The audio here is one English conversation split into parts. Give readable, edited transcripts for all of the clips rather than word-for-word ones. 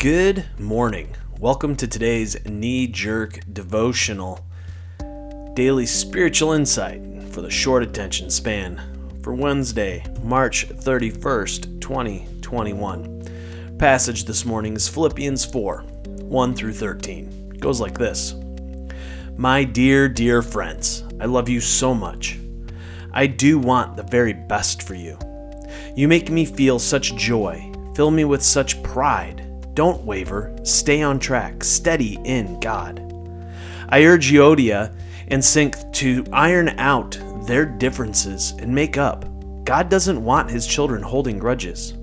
Good morning. Welcome to today's knee-jerk devotional. Daily spiritual insight for the short attention span for Wednesday, March 31st, 2021. Passage this morning is Philippians 4, 1 through 13. It goes like this. My dear friends, I love you so much. I do want the very best for you. You make me feel such joy, fill me with such pride. Don't waver, stay on track, steady in God. I urge Euodia and Syntyche to iron out their differences and make up. God doesn't want his children holding grudges.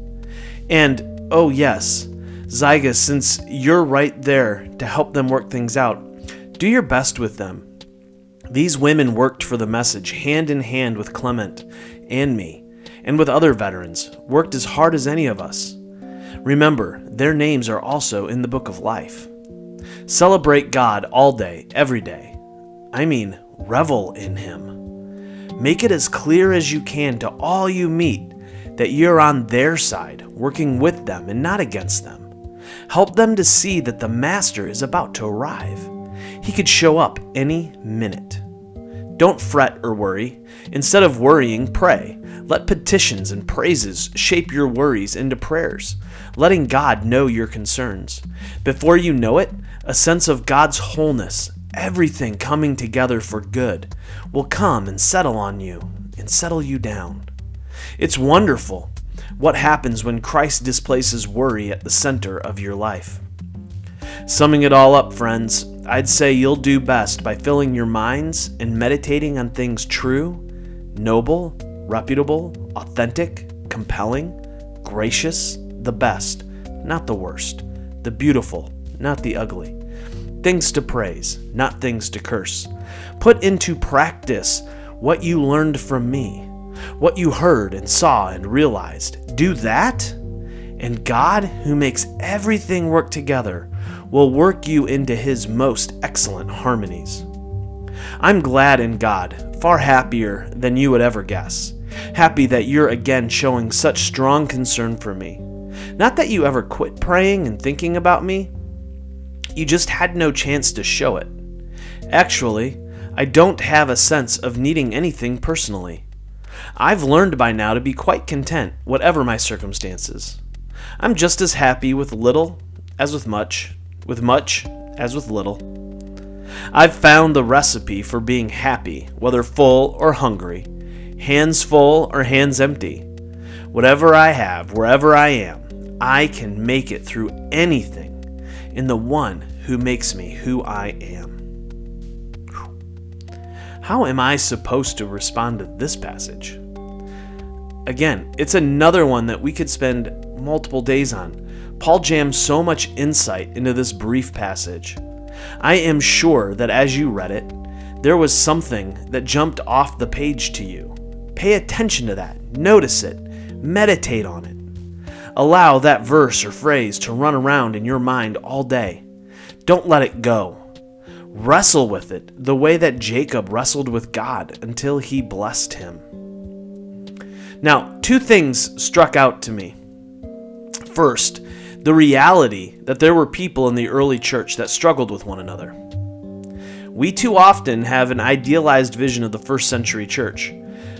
And, oh yes, Syzygus, since you're right there to help them work things out, do your best with them. These women worked for the message hand in hand with Clement and me, and with other veterans, worked as hard as any of us. Remember, their names are also in the book of life. Celebrate God all day, every day. I mean, revel in Him. Make it as clear as you can to all you meet that you're on their side, working with them and not against them. Help them to see that the Master is about to arrive. He could show up any minute. Don't fret or worry. Instead of worrying, pray. Let petitions and praises shape your worries into prayers, letting God know your concerns. Before you know it, a sense of God's wholeness, everything coming together for good, will come and settle on you and settle you down. It's wonderful what happens when Christ displaces worry at the center of your life. Summing it all up, friends, I'd say you'll do best by filling your minds and meditating on things true, noble, reputable, authentic, compelling, gracious, the best, not the worst, the beautiful, not the ugly, things to praise, not things to curse. Put into practice what you learned from me, what you heard and saw and realized. Do that, and God, who makes everything work together, will work you into His most excellent harmonies. I'm glad in God, far happier than you would ever guess. Happy that you're again showing such strong concern for me. Not that you ever quit praying and thinking about me. You just had no chance to show it. Actually, I don't have a sense of needing anything personally. I've learned by now to be quite content, whatever my circumstances. I'm just as happy with little as with much as with little. I've found the recipe for being happy, whether full or hungry, hands full or hands empty. Whatever I have, wherever I am, I can make it through anything in the one who makes me who I am. How am I supposed to respond to this passage? Again, it's another one that we could spend multiple days on. Paul jams so much insight into this brief passage. I am sure that as you read it, there was something that jumped off the page to you. Pay attention to that. Notice it. Meditate on it. Allow that verse or phrase to run around in your mind all day. Don't let it go. Wrestle with it the way that Jacob wrestled with God until He blessed him. Now, two things struck out to me. First, the reality that there were people in the early church that struggled with one another. We too often have an idealized vision of the first century church,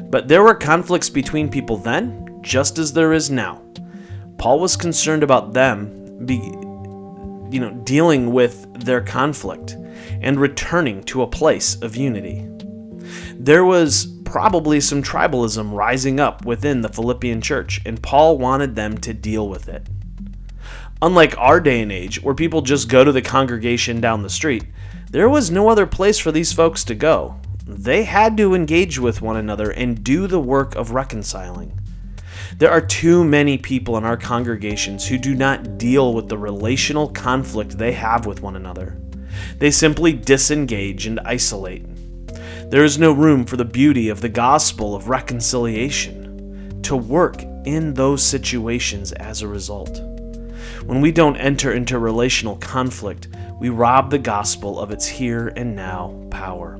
but there were conflicts between people then, just as there is now. Paul was concerned about them dealing with their conflict and returning to a place of unity. There was probably some tribalism rising up within the Philippian church, and Paul wanted them to deal with it. Unlike our day and age, where people just go to the congregation down the street, there was no other place for these folks to go. They had to engage with one another and do the work of reconciling. There are too many people in our congregations who do not deal with the relational conflict they have with one another. They simply disengage and isolate. There is no room for the beauty of the gospel of reconciliation to work in those situations as a result. When we don't enter into relational conflict, we rob the gospel of its here and now power.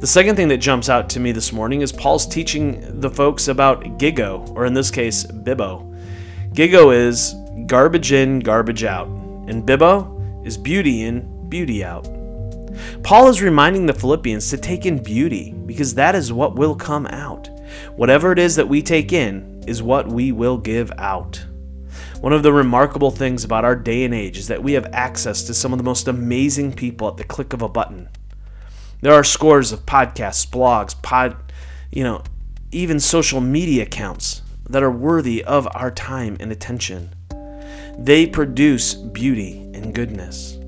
The second thing that jumps out to me this morning is Paul's teaching the folks about gigo, or in this case, bibbo. Gigo is garbage in, garbage out, and bibbo is beauty in, beauty out. Paul is reminding the Philippians to take in beauty, because that is what will come out. Whatever it is that we take in is what we will give out. One of the remarkable things about our day and age is that we have access to some of the most amazing people at the click of a button. There are scores of podcasts, blogs, even social media accounts that are worthy of our time and attention. They produce beauty and goodness.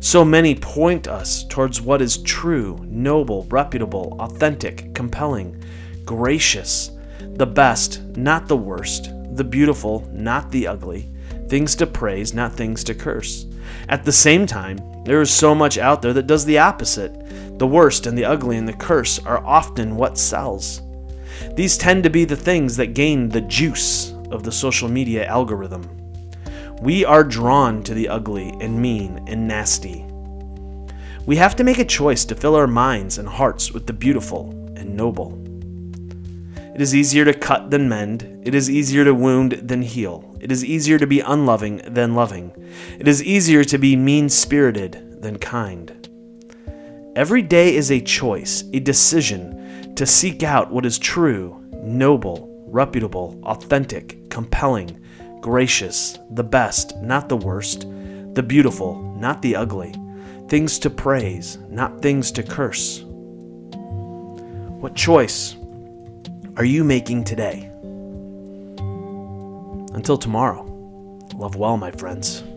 So many point us towards what is true, noble, reputable, authentic, compelling, gracious, the best, not the worst, the beautiful, not the ugly, things to praise, not things to curse. At the same time, there is so much out there that does the opposite. The worst and the ugly and the curse are often what sells. These tend to be the things that gain the juice of the social media algorithm. We are drawn to the ugly and mean and nasty. We have to make a choice to fill our minds and hearts with the beautiful and noble. It is easier to cut than mend. It is easier to wound than heal. It is easier to be unloving than loving. It is easier to be mean-spirited than kind. Every day is a choice, a decision to seek out what is true, noble, reputable, authentic, compelling, gracious, the best, not the worst, the beautiful, not the ugly, things to praise, not things to curse. What choice are you making today? Until tomorrow, love well, my friends.